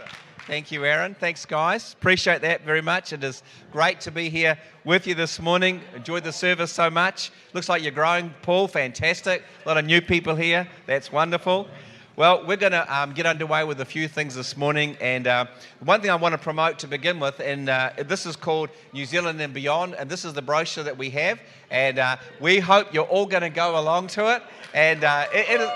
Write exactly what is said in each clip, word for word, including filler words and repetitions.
sir. Thank you, Aaron. Thanks, guys. Appreciate that very much. It is great to be here with you this morning. Enjoyed the service so much. Looks like you're growing, Paul. Fantastic. A lot of new people here. That's wonderful. Well, we're going to um, get underway with a few things this morning, and uh, one thing I want to promote to begin with, and uh, this is called New Zealand and Beyond, and this is the brochure that we have, and uh, we hope you're all going to go along to it, and uh, it, it, is,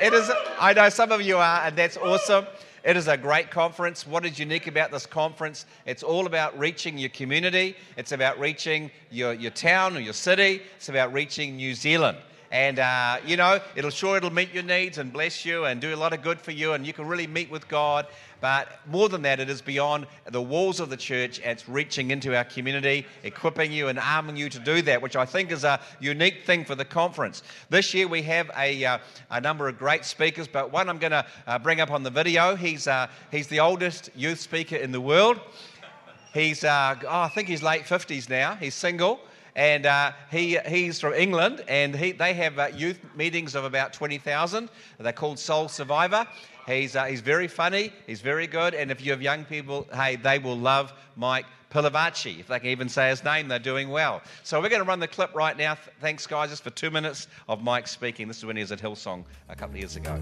it is, I know some of you are, and that's awesome. It is a great conference. What is unique about this conference? It's all about reaching your community. It's about reaching your, your town or your city. It's about reaching New Zealand. And, uh, you know, it'll sure it'll meet your needs and bless you and do a lot of good for you, and you can really meet with God. But more than that, it is beyond the walls of the church. It's reaching into our community, equipping you and arming you to do that, which I think is a unique thing for the conference. This year we have a, uh, a number of great speakers, but one I'm going to uh, bring up on the video. He's, uh, he's the oldest youth speaker in the world. He's, uh, oh, I think he's late fifties now. He's single. And uh, he, he's from England, and he, they have uh, youth meetings of about twenty thousand. They're called Soul Survivor. He's, uh, he's very funny. He's very good. And if you have young people, hey, they will love Mike Pilavachi. If they can even say his name, they're doing well. So we're going to run the clip right now. Thanks, guys, just for two minutes of Mike speaking. This is when he was at Hillsong a couple of years ago.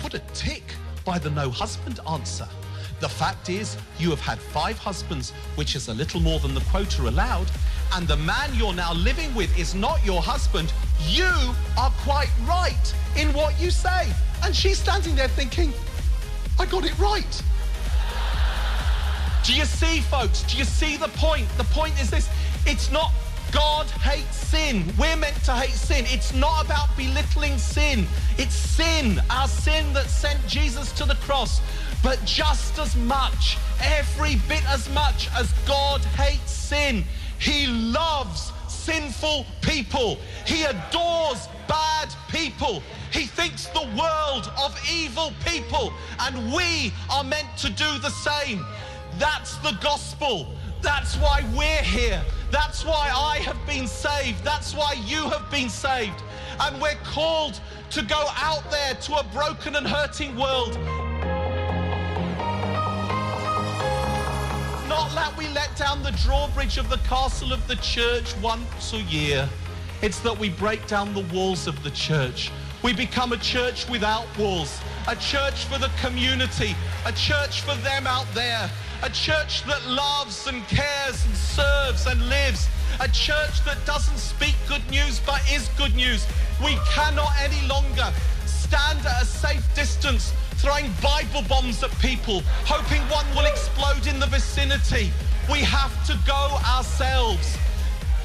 What a tick by the no husband answer. The fact is, you have had five husbands, which is a little more than the quota allowed, and the man you're now living with is not your husband. You are quite right in what you say. And she's standing there thinking, I got it right. Do you see, folks? Do you see the point? The point is this. It's not God hates sin. We're meant to hate sin. It's not about belittling sin. It's sin, our sin that sent Jesus to the cross. But just as much, every bit as much as God hates sin, he loves sinful people. He adores bad people. He thinks the world of evil people. And we are meant to do the same. That's the gospel. That's why we're here. That's why I have been saved. That's why you have been saved. And we're called to go out there to a broken and hurting world. Not that we let down the drawbridge of the castle of the church once a year. It's that we break down the walls of the church. We become a church without walls, a church for the community, a church for them out there, a church that loves and cares and serves and lives, a church that doesn't speak good news but is good news. We cannot any longer stand at a safe distance throwing Bible bombs at people, hoping one will explode in the vicinity. We have to go ourselves.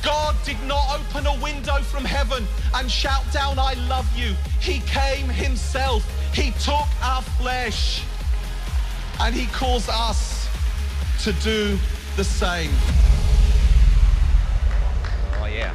God did not open a window from heaven and shout down, I love you. He came himself. He took our flesh. And he calls us to do the same. Oh, yeah.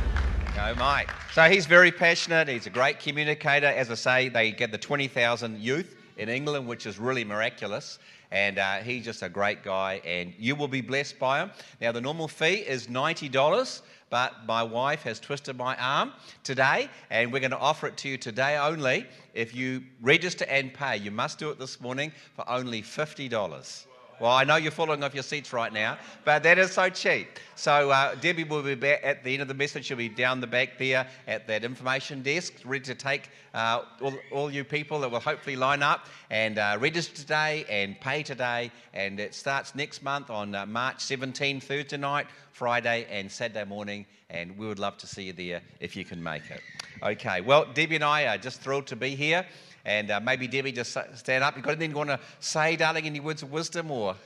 Go, Mike. So he's very passionate. He's a great communicator. As I say, they get the twenty thousand youth in England, which is really miraculous. And uh, he's just a great guy, and you will be blessed by him. Now, the normal fee is ninety dollars. But my wife has twisted my arm today, and we're going to offer it to you today only. If you register and pay, you must do it this morning for only fifty dollars. Well, I know you're falling off your seats right now, but that is so cheap. So uh, Debbie will be back at the end of the message. She'll be down the back there at that information desk, ready to take uh, all, all you people that will hopefully line up and uh, register today and pay today. And it starts next month on uh, March seventeenth, Thursday night, Friday and Saturday morning, and we would love to see you there if you can make it. Okay, well, Debbie and I are just thrilled to be here. And uh, maybe, Debbie, just stand up. You've got anything you want to say, darling, any words of wisdom? Or?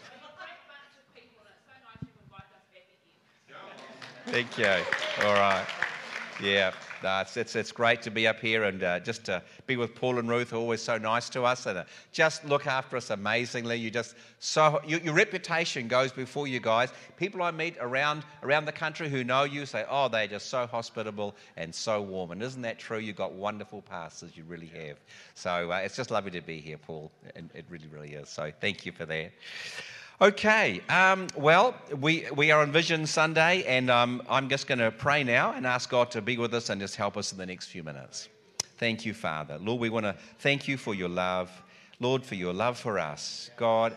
Thank you. All right. Yeah, uh, it's, it's, it's great to be up here and uh, just to be with Paul and Ruth, who are always so nice to us and uh, just look after us amazingly. You just so you, your reputation goes before you guys. People I meet around around the country who know you say, oh, they're just so hospitable and so warm. And isn't that true? You've got wonderful pastors. You really have. So uh, it's just lovely to be here, Paul. And it really, really is. So thank you for that. Okay, um, well, we, we are on Vision Sunday, and um, I'm just going to pray now and ask God to be with us and just help us in the next few minutes. Thank you, Father. Lord, we want to thank you for your love. Lord, for your love for us. God,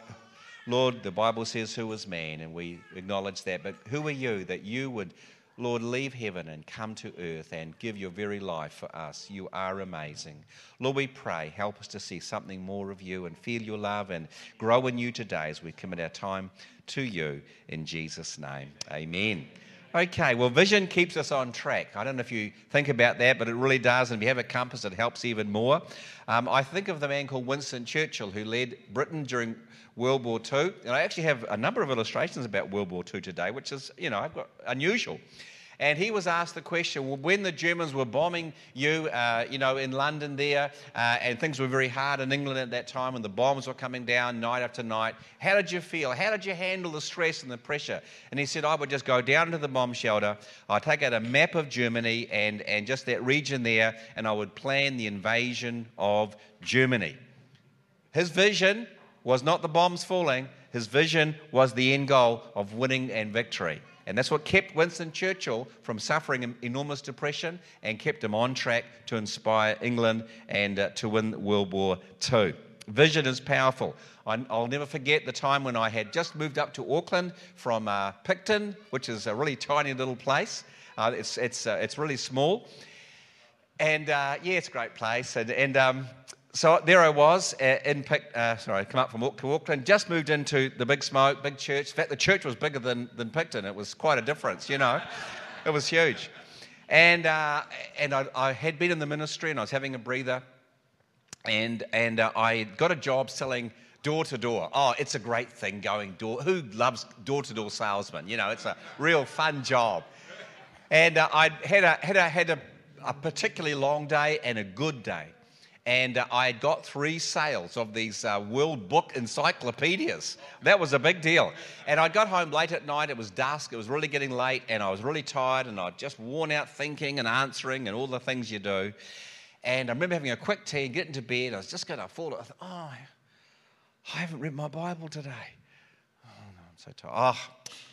Lord, the Bible says who is man, and we acknowledge that. But who are you that you would, Lord, leave heaven and come to earth and give your very life for us? You are amazing. Lord, we pray, help us to see something more of you and feel your love and grow in you today as we commit our time to you. In Jesus' name, amen. Okay, well, vision keeps us on track. I don't know if you think about that, but it really does. And if you have a compass, it helps even more. Um, I think of the man called Winston Churchill, who led Britain during World War Two. And I actually have a number of illustrations about World War Two today, which is, you know, I've got unusual. And he was asked the question, well, when the Germans were bombing you, uh, you know, in London there, uh, and things were very hard in England at that time, and the bombs were coming down night after night, how did you feel? How did you handle the stress and the pressure? And he said, I would just go down to the bomb shelter, I'd take out a map of Germany and, and just that region there, and I would plan the invasion of Germany. His vision was not the bombs falling. His vision was the end goal of winning and victory. And that's what kept Winston Churchill from suffering enormous depression and kept him on track to inspire England and uh, to win World War Two. Vision is powerful. I'll never forget the time when I had just moved up to Auckland from uh, Picton, which is a really tiny little place. Uh, it's, it's, uh, it's really small. And uh, yeah, it's a great place. And... and um, So there I was, uh, in, uh, sorry, come up from Auckland, just moved into the Big Smoke, big church. In fact, the church was bigger than, than Picton. It was quite a difference, you know. It was huge. And uh, and I, I had been in the ministry and I was having a breather. And, and uh, I got a job selling door-to-door. Oh, it's a great thing going door. Who loves door-to-door salesmen? You know, it's a real fun job. And uh, I had, a, had, a, had a, a particularly long day and a good day. And uh, I had got three sales of these uh, World Book encyclopedias. That was a big deal. And I got home late at night. It was dusk. It was really getting late. And I was really tired. And I'd just worn out thinking and answering and all the things you do. And I remember having a quick tea and getting to bed. I was just going to fall. I thought, oh, I haven't read my Bible today. Oh, no, I'm so tired. Oh,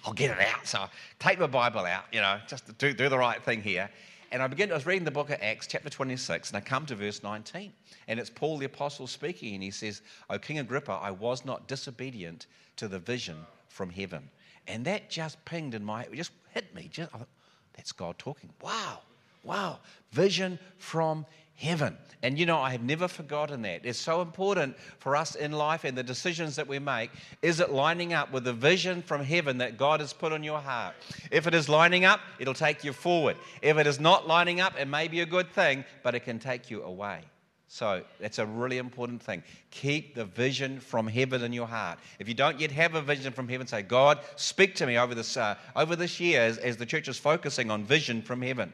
I'll get it out. So I take my Bible out, you know, just to do, do the right thing here. And I began, I was reading the book of Acts, chapter twenty-six, and I come to verse nineteen. And it's Paul the Apostle speaking, and he says, O King Agrippa, I was not disobedient to the vision from heaven. And that just pinged in my, it just hit me. Just, I thought, that's God talking. Wow, wow, vision from heaven. And you know, I have never forgotten that. It's so important for us in life and the decisions that we make. Is it lining up with the vision from heaven that God has put on your heart? If it is lining up, it'll take you forward. If it is not lining up, it may be a good thing, but it can take you away. So that's a really important thing. Keep the vision from heaven in your heart. If you don't yet have a vision from heaven, say, God, speak to me over this, uh, over this year as, as the church is focusing on vision from heaven.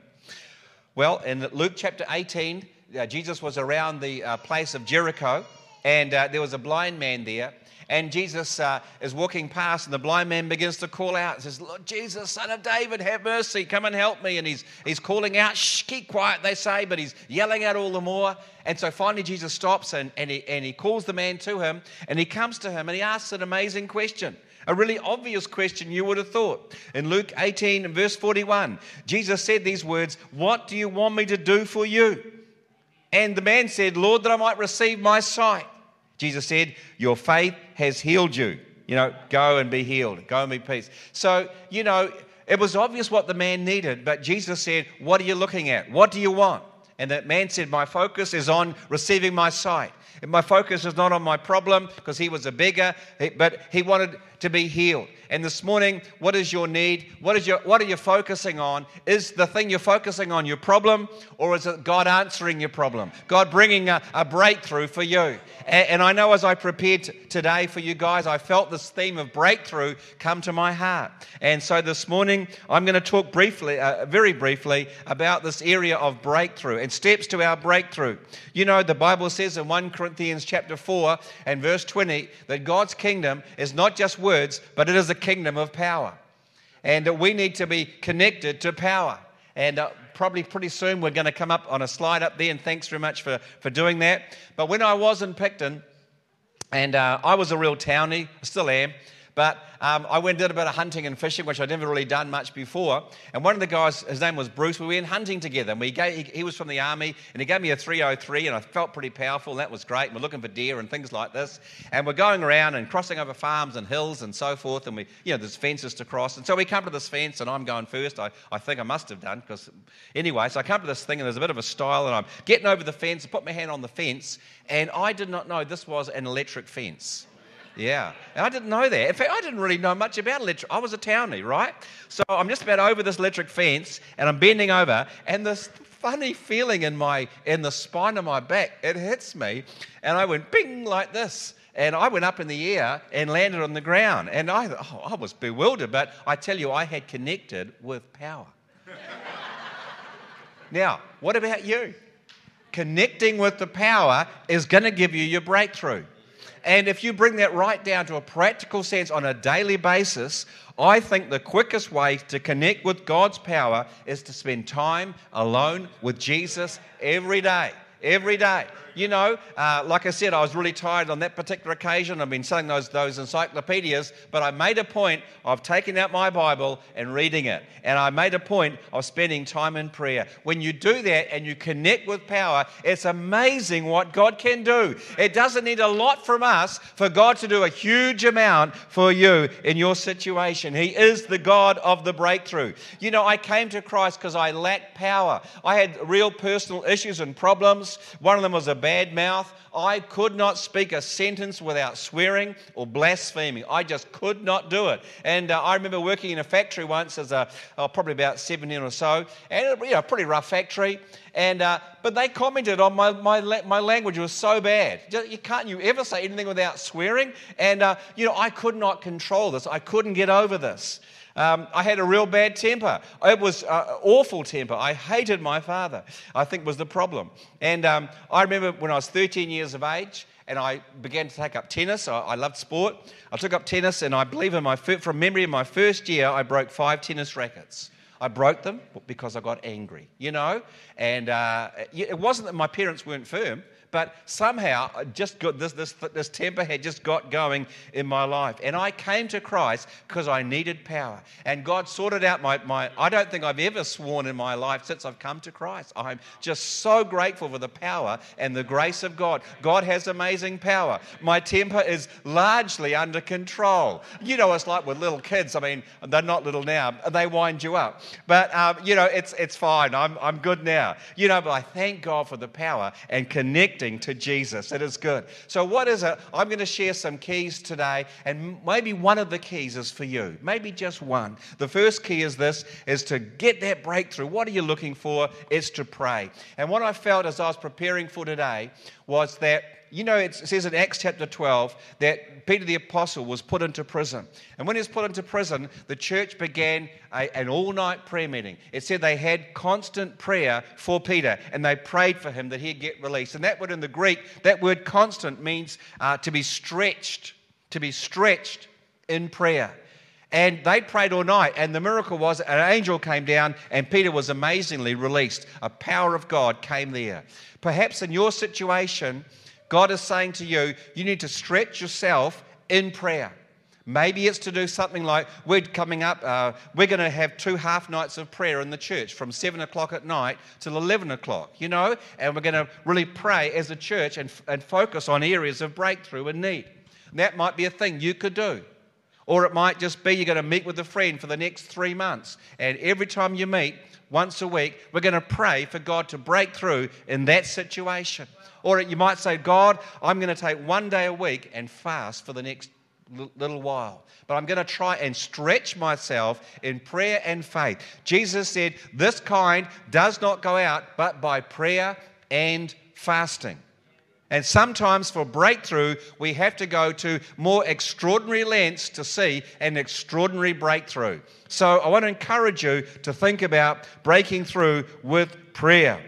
Well, in Luke chapter eighteen, uh, Jesus was around the uh, place of Jericho, and uh, there was a blind man there. And Jesus uh, is walking past, and the blind man begins to call out and says, Lord Jesus, Son of David, have mercy, come and help me. And he's, he's calling out, shh, keep quiet, they say, but he's yelling out all the more. And so finally Jesus stops, and, and, he, and he calls the man to him, and he comes to him, and he asks an amazing question, a really obvious question you would have thought. In Luke eighteen and verse forty-one, Jesus said these words, what do you want me to do for you? And the man said, Lord, that I might receive my sight. Jesus said, your faith has healed you. You know, go and be healed. Go and be peace. So, you know, it was obvious what the man needed, but Jesus said, what are you looking at? What do you want? And that man said, my focus is on receiving my sight. And my focus is not on my problem, because he was a beggar, but he wanted to be healed. And this morning, what is your need? What is your, what are you focusing on? Is the thing you're focusing on your problem, or is it God answering your problem? God bringing a, a breakthrough for you. And, and I know as I prepared t- today for you guys, I felt this theme of breakthrough come to my heart. And so this morning, I'm going to talk briefly, uh, very briefly, about this area of breakthrough and steps to our breakthrough. You know, the Bible says in First Corinthians chapter four and verse twenty that God's kingdom is not just words, but it is a kingdom of power, and uh, we need to be connected to power. And uh, probably pretty soon we're going to come up on a slide up there, and thanks very much for, for doing that. But when I was in Picton, and uh, I was a real townie, still am, But um, I went and did a bit of hunting and fishing, which I'd never really done much before. And one of the guys, his name was Bruce, we went hunting together. And we gave, he, he was from the army, and he gave me a three oh three, and I felt pretty powerful, and that was great. And we're looking for deer and things like this. And we're going around and crossing over farms and hills and so forth. And we, you know, there's fences to cross. And so we come to this fence, and I'm going first. I, I think I must have done, because anyway, so I come to this thing, and there's a bit of a stile, and I'm getting over the fence, put my hand on the fence, and I did not know this was an electric fence. Yeah, and I didn't know that. In fact, I didn't really know much about electric. I was a townie, right? So I'm just about over this electric fence, and I'm bending over, and this funny feeling in my in the spine of my back, it hits me, and I went bing like this. And I went up in the air and landed on the ground. And I, oh, I was bewildered, but I tell you, I had connected with power. Now, what about you? Connecting with the power is going to give you your breakthrough. And if you bring that right down to a practical sense on a daily basis, I think the quickest way to connect with God's power is to spend time alone with Jesus every day. Every day. You know, uh, like I said, I was really tired on that particular occasion. I've been selling those, those encyclopedias, but I made a point of taking out my Bible and reading it. And I made a point of spending time in prayer. When you do that and you connect with power, it's amazing what God can do. It doesn't need a lot from us for God to do a huge amount for you in your situation. He is the God of the breakthrough. You know, I came to Christ because I lacked power. I had real personal issues and problems. One of them was a bad mouth. I could not speak a sentence without swearing or blaspheming. I just could not do it. And uh, I remember working in a factory once as a, oh, probably about seventeen or so, and you know, a pretty rough factory. And uh, but they commented on my my my language was so bad. You can't you ever say anything without swearing? And uh, you know, I could not control this. I couldn't get over this. Um, I had a real bad temper. It was an uh, awful temper. I hated my father, I think was the problem. And um, I remember when I was thirteen years of age, and I began to take up tennis. I, I loved sport. I took up tennis, and I believe in my fir- from memory in my first year, I broke five tennis rackets. I broke them because I got angry, you know. And uh, it wasn't that my parents weren't firm, but somehow I just got this, this, this temper had just got going in my life. And I came to Christ because I needed power. And God sorted out my, my... I don't think I've ever sworn in my life since I've come to Christ. I'm just so grateful for the power and the grace of God. God has amazing power. My temper is largely under control. You know, it's like with little kids. I mean, they're not little now. They wind you up. But, um, you know, it's it's fine. I'm, I'm good now. You know, but I thank God for the power and connect to Jesus. It is good. So what is it? I'm going to share some keys today, and maybe one of the keys is for you. Maybe just one. The first key is this, is to get that breakthrough. What are you looking for? It's to pray. And what I felt as I was preparing for today was that, you know, it says in Acts chapter twelve that Peter the Apostle was put into prison. And when he was put into prison, the church began a, an all-night prayer meeting. It said they had constant prayer for Peter, and they prayed for him that he'd get released. And that word in the Greek, that word constant means uh, to be stretched, to be stretched in prayer. And they prayed all night, and the miracle was an angel came down, and Peter was amazingly released. A power of God came there. Perhaps in your situation, God is saying to you, you need to stretch yourself in prayer. Maybe it's to do something like, we're coming up, uh, we're going to have two half nights of prayer in the church from seven o'clock at night till eleven o'clock, you know, and we're going to really pray as a church and, and focus on areas of breakthrough and need. And that might be a thing you could do. Or it might just be you're going to meet with a friend for the next three months, and every time you meet, once a week, we're going to pray for God to break through in that situation. Or you might say, God, I'm going to take one day a week and fast for the next little while. But I'm going to try and stretch myself in prayer and faith. Jesus said, this kind does not go out but by prayer and fasting. And sometimes for breakthrough, we have to go to more extraordinary lengths to see an extraordinary breakthrough. So I want to encourage you to think about breaking through with prayer.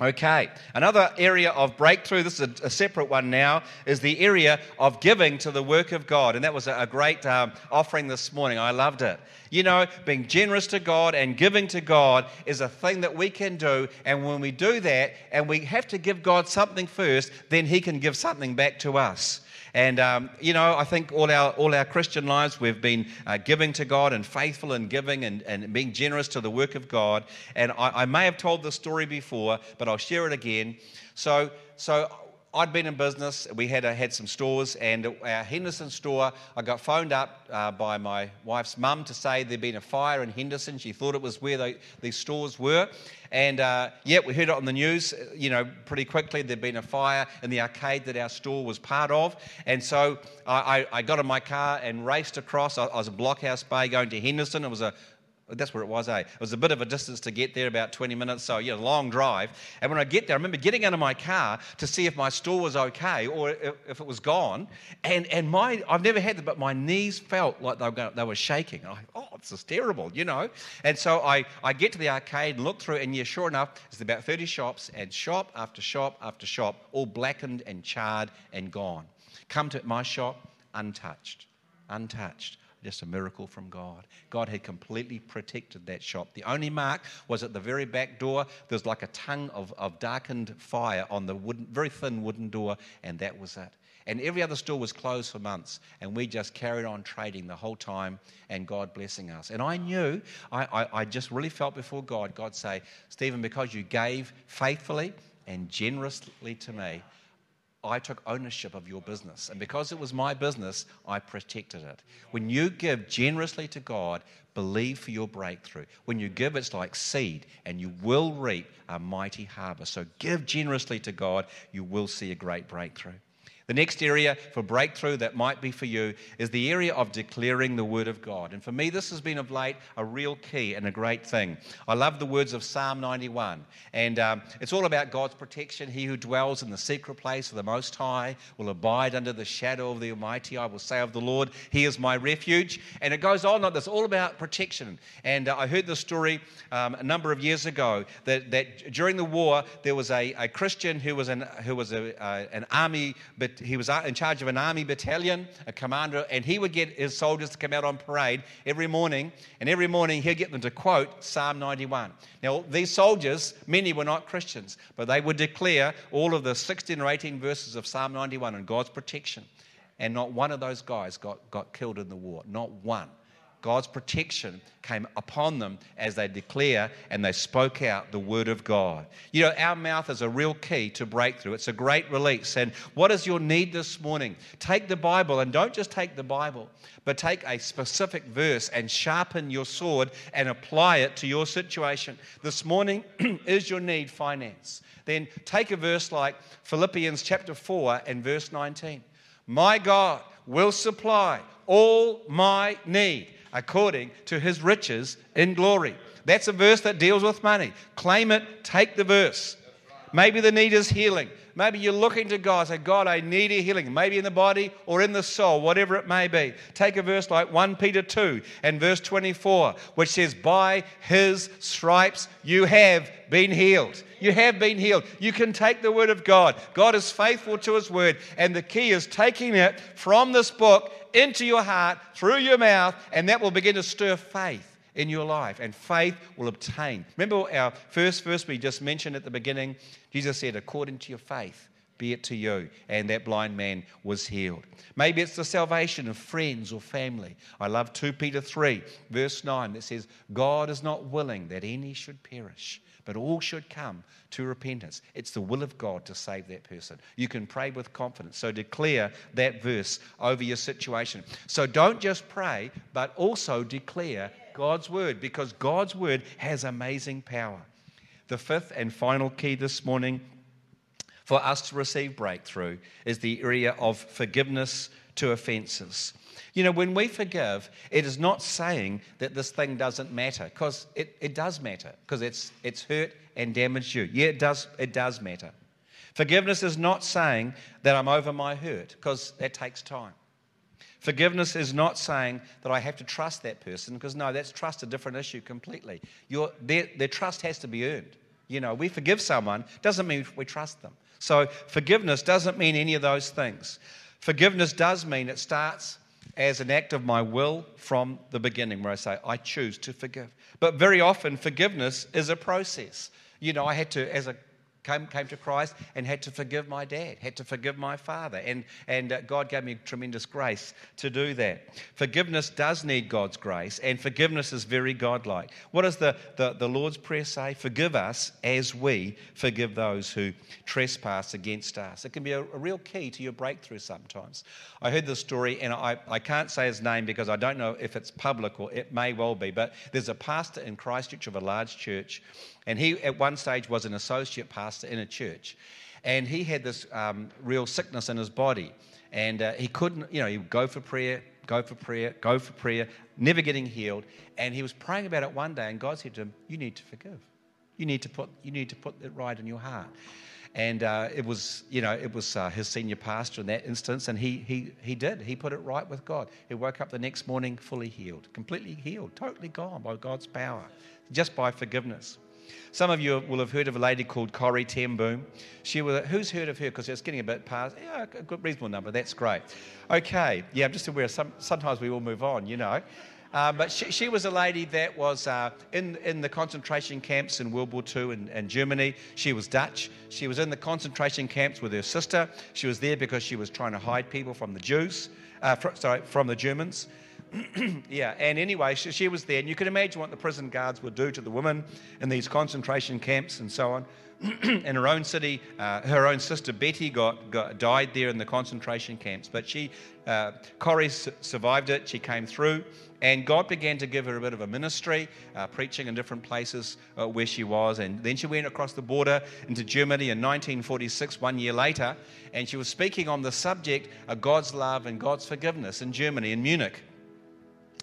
Okay, another area of breakthrough, this is a, a separate one now, is the area of giving to the work of God. And that was a, a great um, offering this morning. I loved it. You know, being generous to God and giving to God is a thing that we can do. And when we do that, and we have to give God something first, then he can give something back to us. And, um, you know, I think all our all our Christian lives we've been uh, giving to God and faithful in giving and, and being generous to the work of God. And I, I may have told this story before, but I'll share it again. So so I'd been in business. We had uh, had some stores, and our Henderson store, I got phoned up uh, by my wife's mum to say there'd been a fire in Henderson. She thought it was where they, these stores were. And, uh, yeah, we heard it on the news, you know, pretty quickly. There'd been a fire in the arcade that our store was part of. And so I, I got in my car and raced across. I, I was in Blockhouse Bay going to Henderson. It was a... That's where it was, eh? It was a bit of a distance to get there, about twenty minutes, so, you know, long drive. And when I get there, I remember getting out of my car to see if my store was okay or if it was gone. And and my, I've never had that, but my knees felt like they were, going, they were shaking. And I, oh, this is terrible, you know. And so I, I get to the arcade and look through, and yeah, sure enough, there's about thirty shops, and shop after shop after shop, all blackened and charred and gone. Come to my shop, untouched, untouched. Just a miracle from God. God had completely protected that shop. The only mark was at the very back door. There was like a tongue of, of darkened fire on the wooden, very thin wooden door, and that was it. And every other store was closed for months, and we just carried on trading the whole time, and God blessing us. And I knew, I, I, I just really felt before God, God say, Stephen, because you gave faithfully and generously to me, I took ownership of your business. And because it was my business, I protected it. When you give generously to God, believe for your breakthrough. When you give, it's like seed, and you will reap a mighty harvest. So give generously to God, you will see a great breakthrough. The next area for breakthrough that might be for you is the area of declaring the word of God. And for me, this has been of late a real key and a great thing. I love the words of Psalm ninety-one. And um, it's all about God's protection. He who dwells in the secret place of the Most High will abide under the shadow of the Almighty. I will say of the Lord, he is my refuge. And it goes on like this, all about protection. And uh, I heard this story um, a number of years ago that, that during the war, there was a, a Christian who was an, who was a, uh, an army but he was in charge of an army battalion, a commander, and he would get his soldiers to come out on parade every morning, and every morning he'd get them to quote Psalm ninety-one. Now, these soldiers, many were not Christians, but they would declare all of the sixteen or eighteen verses of Psalm ninety-one and God's protection, and not one of those guys got, got killed in the war, not one. God's protection came upon them as they declare and they spoke out the word of God. You know, our mouth is a real key to breakthrough. It's a great release. And what is your need this morning? Take the Bible, and don't just take the Bible, but take a specific verse and sharpen your sword and apply it to your situation. This morning is your need finance. Then take a verse like Philippians chapter four and verse nineteen. My God will supply all my need according to his riches in glory. That's a verse that deals with money. Claim it, take the verse. Maybe the need is healing. Maybe you're looking to God, say, God, I need a healing, maybe in the body or in the soul, whatever it may be. Take a verse like First Peter two and verse twenty-four, which says, by his stripes you have been healed. You have been healed. You can take the word of God. God is faithful to his word, and the key is taking it from this book into your heart, through your mouth, and that will begin to stir faith in your life, and faith will obtain. Remember our first verse we just mentioned at the beginning? Jesus said, according to your faith, be it to you. And that blind man was healed. Maybe it's the salvation of friends or family. I love Second Peter three, verse nine, that says, God is not willing that any should perish, but all should come to repentance. It's the will of God to save that person. You can pray with confidence. So declare that verse over your situation. So don't just pray, but also declare God's word, because God's word has amazing power. The fifth and final key this morning for us to receive breakthrough is the area of forgiveness to offenses. You know, when we forgive, it is not saying that this thing doesn't matter, because it, it does matter, because it's it's hurt and damaged you. Yeah, it does, it does matter. Forgiveness is not saying that I'm over my hurt, because that takes time. Forgiveness is not saying that I have to trust that person, because no, that's trust a different issue completely. Your, their, their trust has to be earned. You know, we forgive someone, doesn't mean we trust them. So forgiveness doesn't mean any of those things. Forgiveness does mean it starts as an act of my will from the beginning, where I say, I choose to forgive. But very often, forgiveness is a process. You know, I had to, as I came, came to Christ, and had to forgive my dad, had to forgive my father, and, and uh, God gave me tremendous grace to do that. Forgiveness does need God's grace, and forgiveness is very God-like. What does the, the, the Lord's Prayer say? Forgive us as we forgive those who trespass against us. It can be a, a real key to your breakthrough sometimes. I heard this story, and I, I can't say his name because I don't know if it's public, or it may well be, but there's a pastor in Christchurch of a large church, and he at one stage was an associate pastor in a church, and he had this um, real sickness in his body, and uh, he couldn't, you know, he would go for prayer, go for prayer, go for prayer, never getting healed. And he was praying about it one day, and God said to him, "You need to forgive. You need to put, you need to put it right in your heart." And uh, it was, you know, it was uh, his senior pastor in that instance, and he he he did. He put it right with God. He woke up the next morning fully healed, completely healed, totally gone by God's power, just by forgiveness. Some of you will have heard of a lady called Corrie Ten Boom. She was, who's heard of her? Because it's getting a bit past, yeah, a good reasonable number. That's great. Okay, yeah, I'm just aware. Some, sometimes we all move on, you know. Uh, but she, she was a lady that was uh, in, in the concentration camps in World War Two in, in Germany. She was Dutch. She was in the concentration camps with her sister. She was there because she was trying to hide people from the Jews, uh, fr- sorry, from the Germans. Yeah, and anyway, she, she was there, and you can imagine what the prison guards would do to the women in these concentration camps and so on. In her own city, uh, her own sister Betty got, got died there in the concentration camps, but she, uh, Corrie su- survived it. She came through, and God began to give her a bit of a ministry, uh, preaching in different places uh, where she was, and then she went across the border into Germany in nineteen forty-six, one year later, and she was speaking on the subject of God's love and God's forgiveness in Germany, in Munich.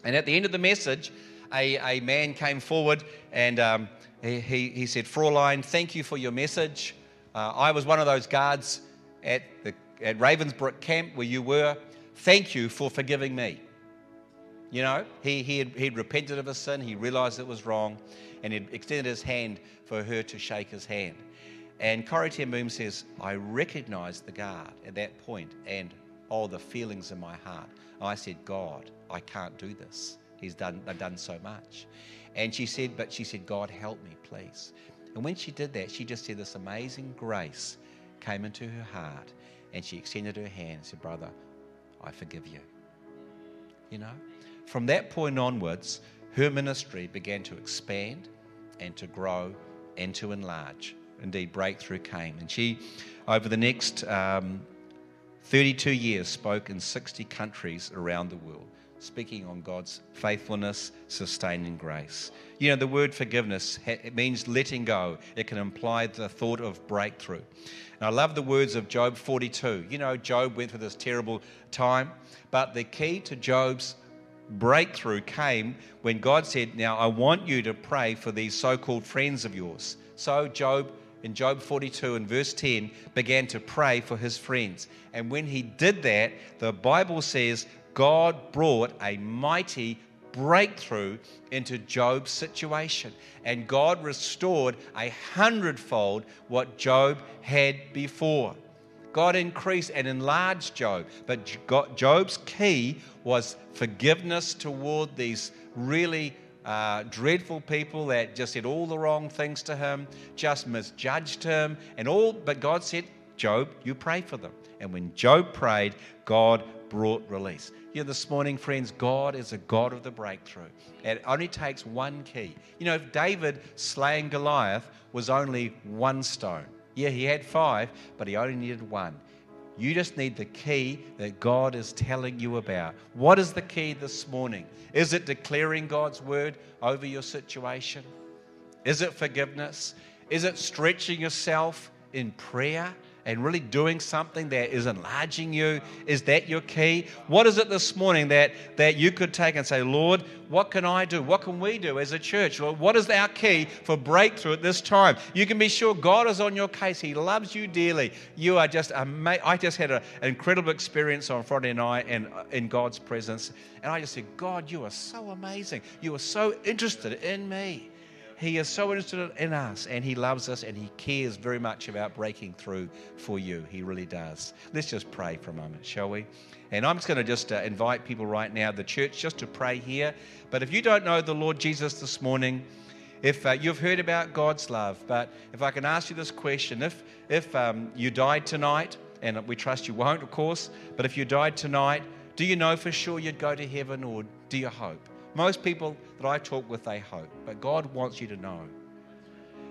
And at the end of the message, a, a man came forward, and um, he, he, he said, "Fraulein, thank you for your message. Uh, I was one of those guards at, the, at Ravensbrück camp where you were. Thank you for forgiving me." You know, he, he had, he'd repented of his sin, he realized it was wrong, and he extended his hand for her to shake his hand. And Corrie ten Boom says, "I recognized the guard at that point, and oh, the feelings in my heart. I said, God, I can't do this. He's done, I've done so much." And she said, but she said, "God, help me, please." And when she did that, she just said this amazing grace came into her heart, and she extended her hand and said, "Brother, I forgive you." You know, from that point onwards, her ministry began to expand and to grow and to enlarge. Indeed, breakthrough came. And she, over the next um, thirty-two years, spoke in sixty countries around the world, speaking on God's faithfulness, sustaining grace. You know, the word forgiveness, it means letting go. It can imply the thought of breakthrough. And I love the words of Job forty-two. You know, Job went through this terrible time, but the key to Job's breakthrough came when God said, "Now I want you to pray for these so-called friends of yours." So Job, in Job forty-two and verse ten, began to pray for his friends. And when he did that, the Bible says God brought a mighty breakthrough into Job's situation. And God restored a hundredfold what Job had before. God increased and enlarged Job. But Job's key was forgiveness toward these really Uh, dreadful people that just said all the wrong things to him, just misjudged him, and all. But God said, "Job, you pray for them." And when Job prayed, God brought release. You know, this morning, friends, God is a God of the breakthrough. It only takes one key. You know, if David slaying Goliath was only one stone, yeah, he had five, but he only needed one. You just need the key that God is telling you about. What is the key this morning? Is it declaring God's word over your situation? Is it forgiveness? Is it stretching yourself in prayer and really doing something that is enlarging you? Is that your key? What is it this morning that, that you could take and say, "Lord, what can I do? What can we do as a church? Lord, what is our key for breakthrough at this time?" You can be sure God is on your case. He loves you dearly. You are just amazing. I just had a, an incredible experience on Friday night and uh, in God's presence. And I just said, "God, you are so amazing. You are so interested in me." He is so interested in us, and He loves us, and He cares very much about breaking through for you. He really does. Let's just pray for a moment, shall we? And I'm just going to just uh, invite people right now, the church, just to pray here. But if you don't know the Lord Jesus this morning, if uh, you've heard about God's love, but if I can ask you this question, if, if um, you died tonight, and we trust you won't, of course, but if you died tonight, do you know for sure you'd go to heaven, or do you hope? Most people that I talk with, they hope, but God wants you to know.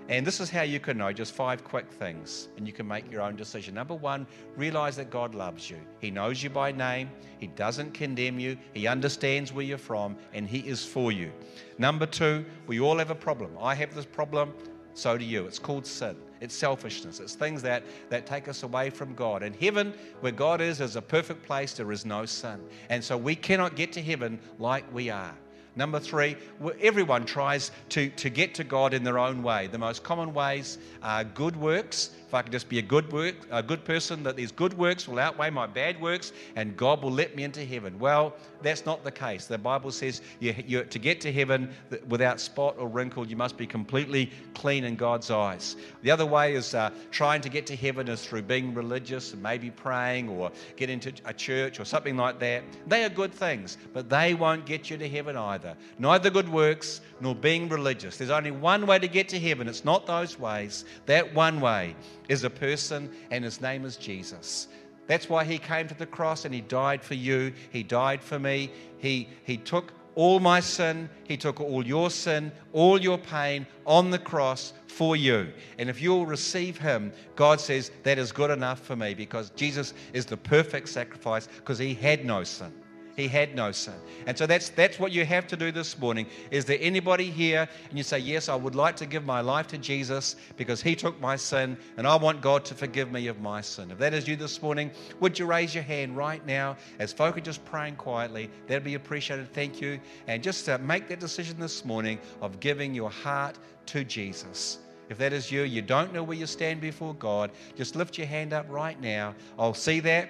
And this is how you can know, just five quick things, and you can make your own decision. Number one, realize that God loves you. He knows you by name. He doesn't condemn you. He understands where you're from, and He is for you. Number two, we all have a problem. I have this problem, so do you. It's called sin. It's selfishness. It's things that, that take us away from God. And heaven, where God is, is a perfect place. There is no sin. And so we cannot get to heaven like we are. Number three, everyone tries to, to get to God in their own way. The most common ways are good works. If I can just be a good work, a good person, that these good works will outweigh my bad works and God will let me into heaven. Well, that's not the case. The Bible says you, you, to get to heaven without spot or wrinkle, you must be completely clean in God's eyes. The other way is uh, trying to get to heaven is through being religious and maybe praying or get into a church or something like that. They are good things, but they won't get you to heaven either. Neither good works nor being religious. There's only one way to get to heaven. It's not those ways. That one way is a person, and His name is Jesus. That's why He came to the cross and He died for you. He died for me. He, he took all my sin. He took all your sin, all your pain on the cross for you. And if you'll receive Him, God says, that is good enough for me, because Jesus is the perfect sacrifice, because He had no sin. He had no sin. And so that's that's what you have to do this morning. Is there anybody here and you say, yes, I would like to give my life to Jesus because He took my sin and I want God to forgive me of my sin? If that is you this morning, would you raise your hand right now as folk are just praying quietly? That would be appreciated. Thank you. And just uh, make that decision this morning of giving your heart to Jesus. If that is you, you don't know where you stand before God, just lift your hand up right now. I'll see that.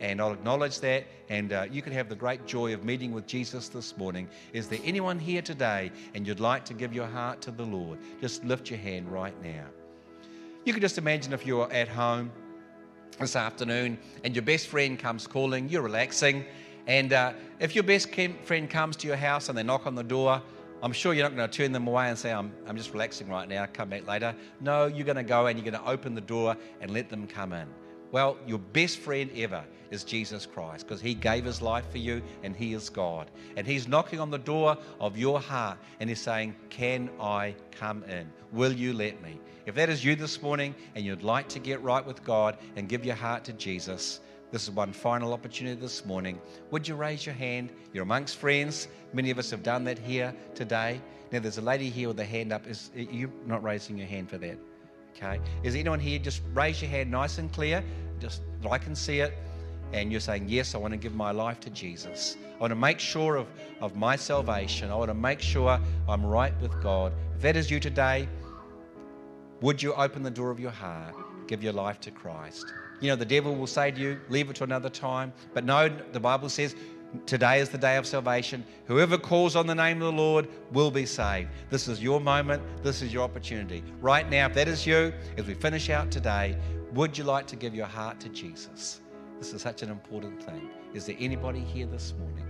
And I'll acknowledge that, and uh, you can have the great joy of meeting with Jesus this morning. Is there anyone here today and you'd like to give your heart to the Lord? Just lift your hand right now. You can just imagine if you're at home this afternoon and your best friend comes calling, you're relaxing, and uh, if your best friend comes to your house and they knock on the door, I'm sure you're not going to turn them away and say, I'm, I'm just relaxing right now, come back later. No, you're going to go and you're going to open the door and let them come in. Well, your best friend ever is Jesus Christ, because He gave His life for you and He is God. And He's knocking on the door of your heart and He's saying, can I come in? Will you let me? If that is you this morning and you'd like to get right with God and give your heart to Jesus, this is one final opportunity this morning. Would you raise your hand? You're amongst friends. Many of us have done that here today. Now, there's a lady here with a hand up. Is you not raising your hand for that? Okay. Is anyone here? Just raise your hand nice and clear, just that I can see it. And you're saying, yes, I want to give my life to Jesus. I want to make sure of, of my salvation. I want to make sure I'm right with God. If that is you today, would you open the door of your heart, give your life to Christ? You know, the devil will say to you, leave it to another time. But no, the Bible says, today is the day of salvation. Whoever calls on the name of the Lord will be saved. This is your moment. This is your opportunity. Right now, if that is you, as we finish out today, would you like to give your heart to Jesus? This is such an important thing. Is there anybody here this morning?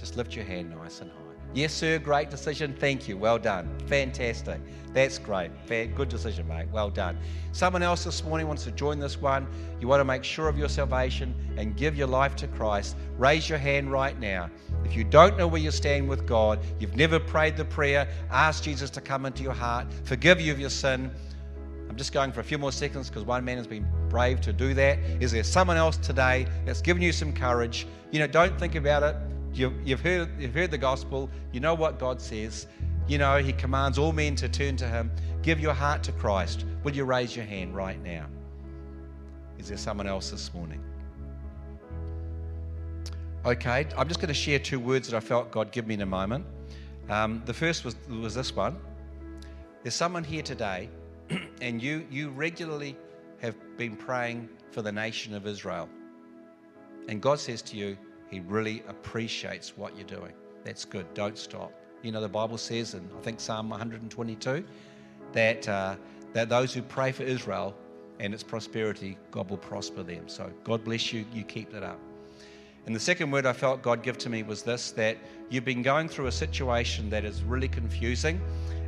Just lift your hand nice and high. Yes, sir, great decision. Thank you. Well done. Fantastic. That's great. Good decision, mate. Well done. Someone else this morning wants to join this one. You want to make sure of your salvation and give your life to Christ. Raise your hand right now. If you don't know where you stand with God, you've never prayed the prayer, ask Jesus to come into your heart, forgive you of your sin. I'm just going for a few more seconds because one man has been brave to do that. Is there someone else today that's given you some courage? You know, don't think about it. You've heard, you've heard the gospel. You know what God says. You know, He commands all men to turn to Him. Give your heart to Christ. Will you raise your hand right now? Is there someone else this morning? Okay, I'm just going to share two words that I felt God give me in a moment. Um, the first was, was this one. There's someone here today, and you, you regularly have been praying for the nation of Israel. And God says to you, He really appreciates what you're doing. That's good. Don't stop. You know, the Bible says, and I think Psalm one twenty-two, that uh, that those who pray for Israel and its prosperity, God will prosper them. So God bless you. You keep that up. And the second word I felt God give to me was this, that you've been going through a situation that is really confusing.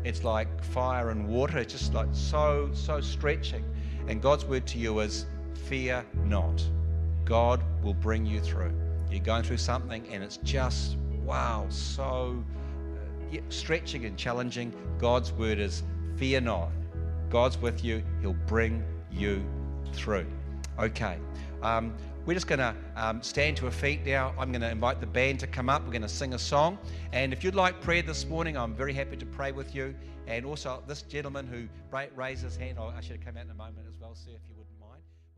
It's like fire and water. It's just like so, so stretching. And God's word to you is, fear not. God will bring you through. You're going through something and it's just, wow, so uh, stretching and challenging. God's word is, fear not. God's with you. He'll bring you through. Okay. Um, We're just going to um, stand to our feet now. I'm going to invite the band to come up. We're going to sing a song. And if you'd like prayer this morning, I'm very happy to pray with you. And also this gentleman who raised his hand, I'll ask you to come out in a moment as well, sir, if you would.